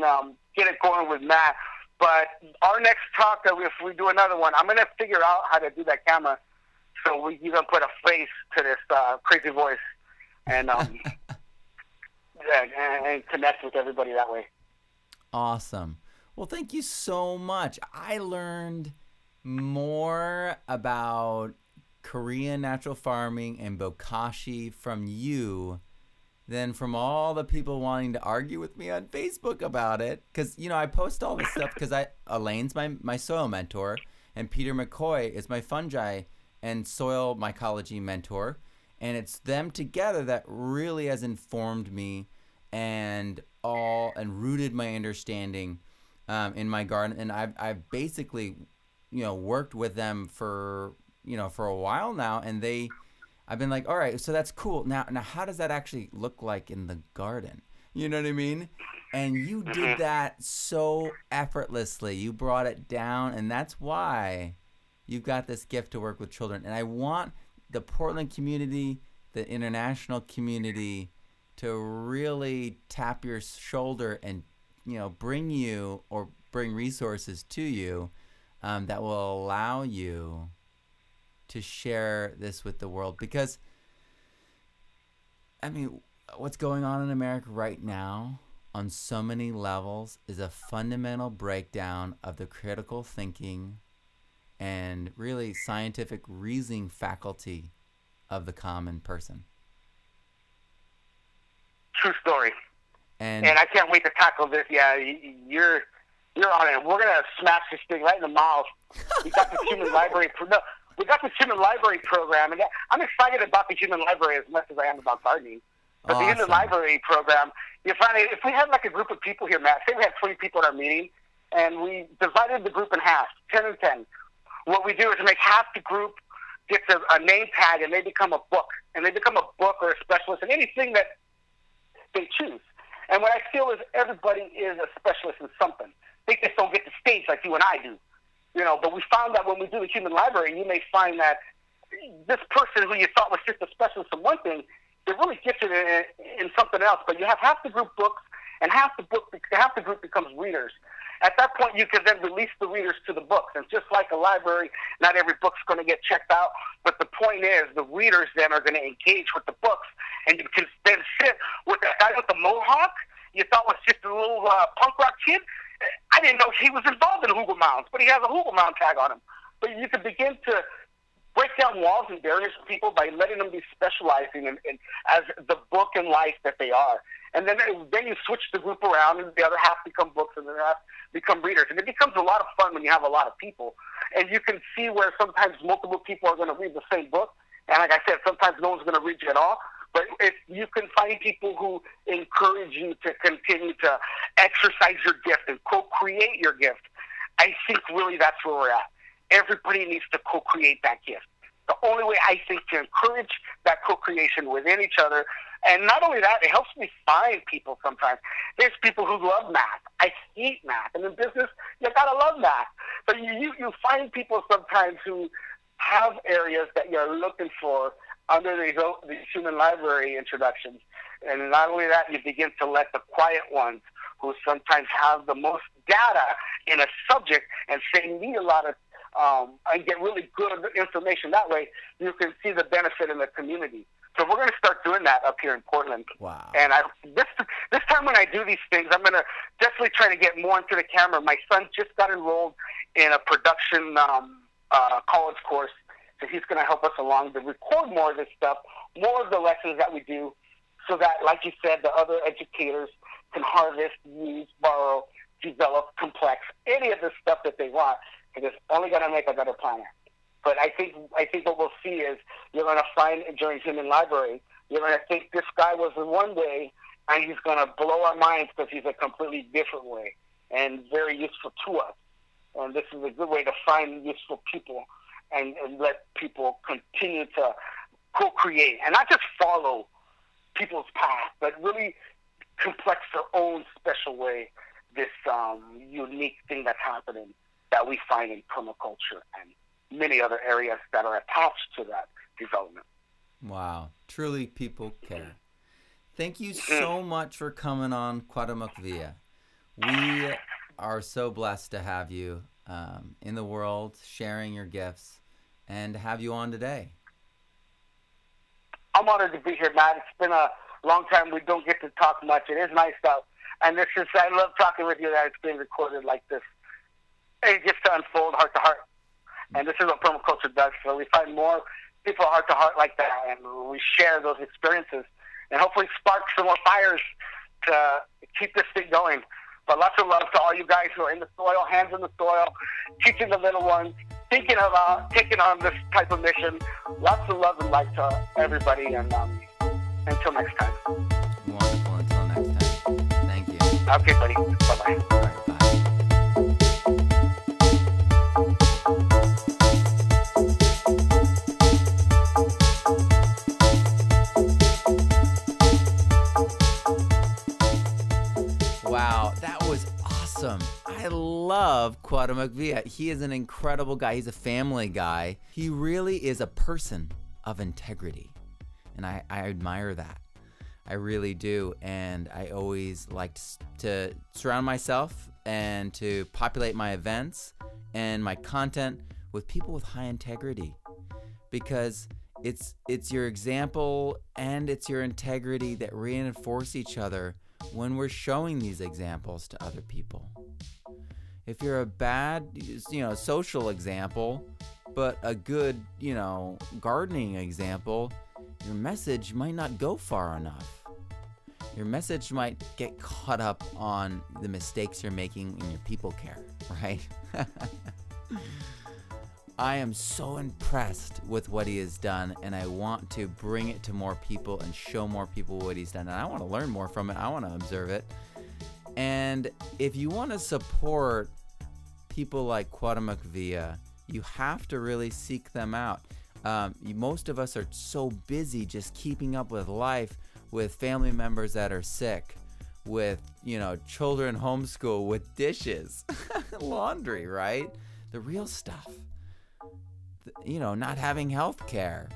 get it going with Matt. But our next talk, if we do another one, I'm going to figure out how to do that camera so we can put a face to this crazy voice and, and connect with everybody that way. Awesome. Well, thank you so much. I learned more about Korean natural farming and Bokashi from you than from all the people wanting to argue with me on Facebook about it. Because, you know, I post all this stuff because Elaine's my soil mentor, and Peter McCoy is my fungi and soil mycology mentor. And it's them together that really has informed me and rooted my understanding in my garden. And I've basically, you know, worked with them for a while now, and I've been like, all right, so that's cool. Now how does that actually look like in the garden? You know what I mean? And you did that so effortlessly. You brought it down, and that's why you've got this gift to work with children. And I want the Portland community, the international community, to really tap your shoulder and, you know, bring resources to you that will allow you to share this with the world. Because, I mean, what's going on in America right now on so many levels is a fundamental breakdown of the critical thinking and really scientific reasoning faculty of the common person. True story. And I can't wait to tackle this. Yeah, you're on it. We're going to smash this thing right in the mouth. We got the Human Library. We got the Human Library program, and I'm excited about the Human Library as much as I am about gardening. But awesome. The Human Library program, you find if we had like a group of people here, Matt, say we had 20 people at our meeting, and we divided the group in half, 10 and 10. What we do is make half the group gets a name tag, and they become a book. And they become a book or a specialist in anything that they choose. And what I feel is everybody is a specialist in something. They just don't get the stage like you and I do. You know, but we found that when we do the Human Library, you may find that this person who you thought was just a specialist in one thing, they're really gifted in something else. But you have half the group books, and half the group becomes readers. At that point, you can then release the readers to the books. And just like a library, not every book's going to get checked out. But the point is, the readers then are going to engage with the books, and you can then sit with that guy with the mohawk you thought was just a little punk rock kid. I didn't know he was involved in hoogle mounds, but he has a hoogle mound tag on him. But you can begin to break down walls and barriers to people by letting them be specializing in as the book and life that they are. And then you switch the group around, and the other half become books, and the other half become readers. And it becomes a lot of fun when you have a lot of people. And you can see where sometimes multiple people are going to read the same book. And like I said, sometimes no one's going to read you at all. But if you can find people who encourage you to continue to exercise your gift and co-create your gift, I think really that's where we're at. Everybody needs to co-create that gift. The only way I think to encourage that co-creation within each other, and not only that, it helps me find people sometimes. There's people who love math. I hate math. And in business, you got to love math. So you find people sometimes who have areas that you're looking for under the Human Library introductions. And not only that, you begin to let the quiet ones who sometimes have the most data in a subject and say need a lot of, and get really good information that way, you can see the benefit in the community. So we're going to start doing that up here in Portland. Wow. And this time when I do these things, I'm going to definitely try to get more into the camera. My son just got enrolled in a production college course. So he's going to help us along to record more of this stuff, more of the lessons that we do, so that, like you said, the other educators can harvest, use, borrow, develop, complex, any of the stuff that they want, because it's only going to make a better planet. But I think what we'll see is you're going to find during Human Library, you're going to think this guy was one day and he's going to blow our minds because he's a completely different way and very useful to us. And this is a good way to find useful people and let people continue to co-create and not just follow people's path, but really complex their own special way, this unique thing that's happening that we find in permaculture and many other areas that are attached to that development. Wow. Truly people care. Thank you so much for coming on Cuauhtémoc Villa. We are so blessed to have you in the world, sharing your gifts, and have you on today. I'm honored to be here, Matt. It's been a long time we don't get to talk much. It is nice out. And this is, I love talking with you that it's being recorded like this. It gets to unfold heart to heart. And this is what permaculture does. So we find more people heart to heart like that, and we share those experiences and hopefully spark some more fires to keep this thing going. But lots of love to all you guys who are in the soil, hands in the soil, teaching the little ones, thinking about taking on this type of mission. Lots of love and light to everybody, and until next time. Wonderful. Until next time. Thank you. Okay, buddy. Bye-bye. All right, bye. Awesome. I love Cuauhtémoc Villa. He is an incredible guy. He's a family guy. He really is a person of integrity. And I admire that. I really do. And I always like to surround myself and to populate my events and my content with people with high integrity. Because it's your example and it's your integrity that reinforce each other when we're showing these examples to other people. If you're a bad, social example, but a good, gardening example, your message might not go far enough. Your message might get caught up on the mistakes you're making in your people care, right? I am so impressed with what he has done, and I want to bring it to more people and show more people what he's done. And I want to learn more from it. I want to observe it. And if you want to support people like Cuauhtémoc Villa, you have to really seek them out. Most of us are so busy just keeping up with life, with family members that are sick, with, children homeschool, with dishes, laundry, right? The real stuff. Not having health care,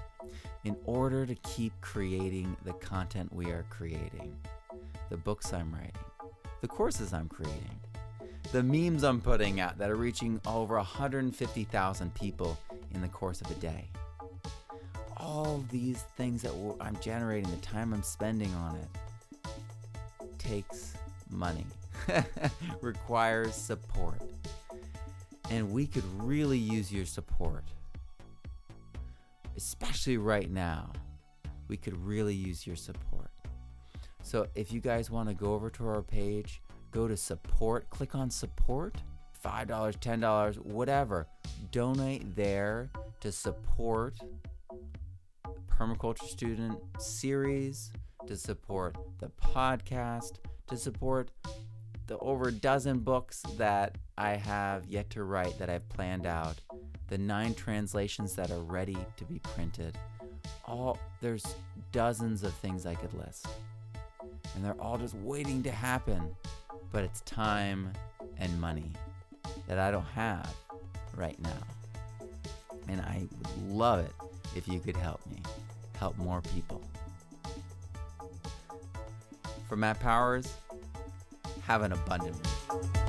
in order to keep creating the content we are creating, the books I'm writing, the courses I'm creating, the memes I'm putting out that are reaching over 150,000 people in the course of a day. All these things that I'm generating, the time I'm spending on it, takes money, requires support. And we could really use your support. Especially right now, we could really use your support. So if you guys want to go over to our page, go to support, click on support, $5, $10, whatever. Donate there to support Permaculture Student Series, to support the podcast, to support the over a dozen books that I have yet to write that I've planned out, the 9 translations that are ready to be printed. There's dozens of things I could list, and they're all just waiting to happen, but it's time and money that I don't have right now. And I would love it if you could help me, help more people. For Matt Powers, have an abundant week.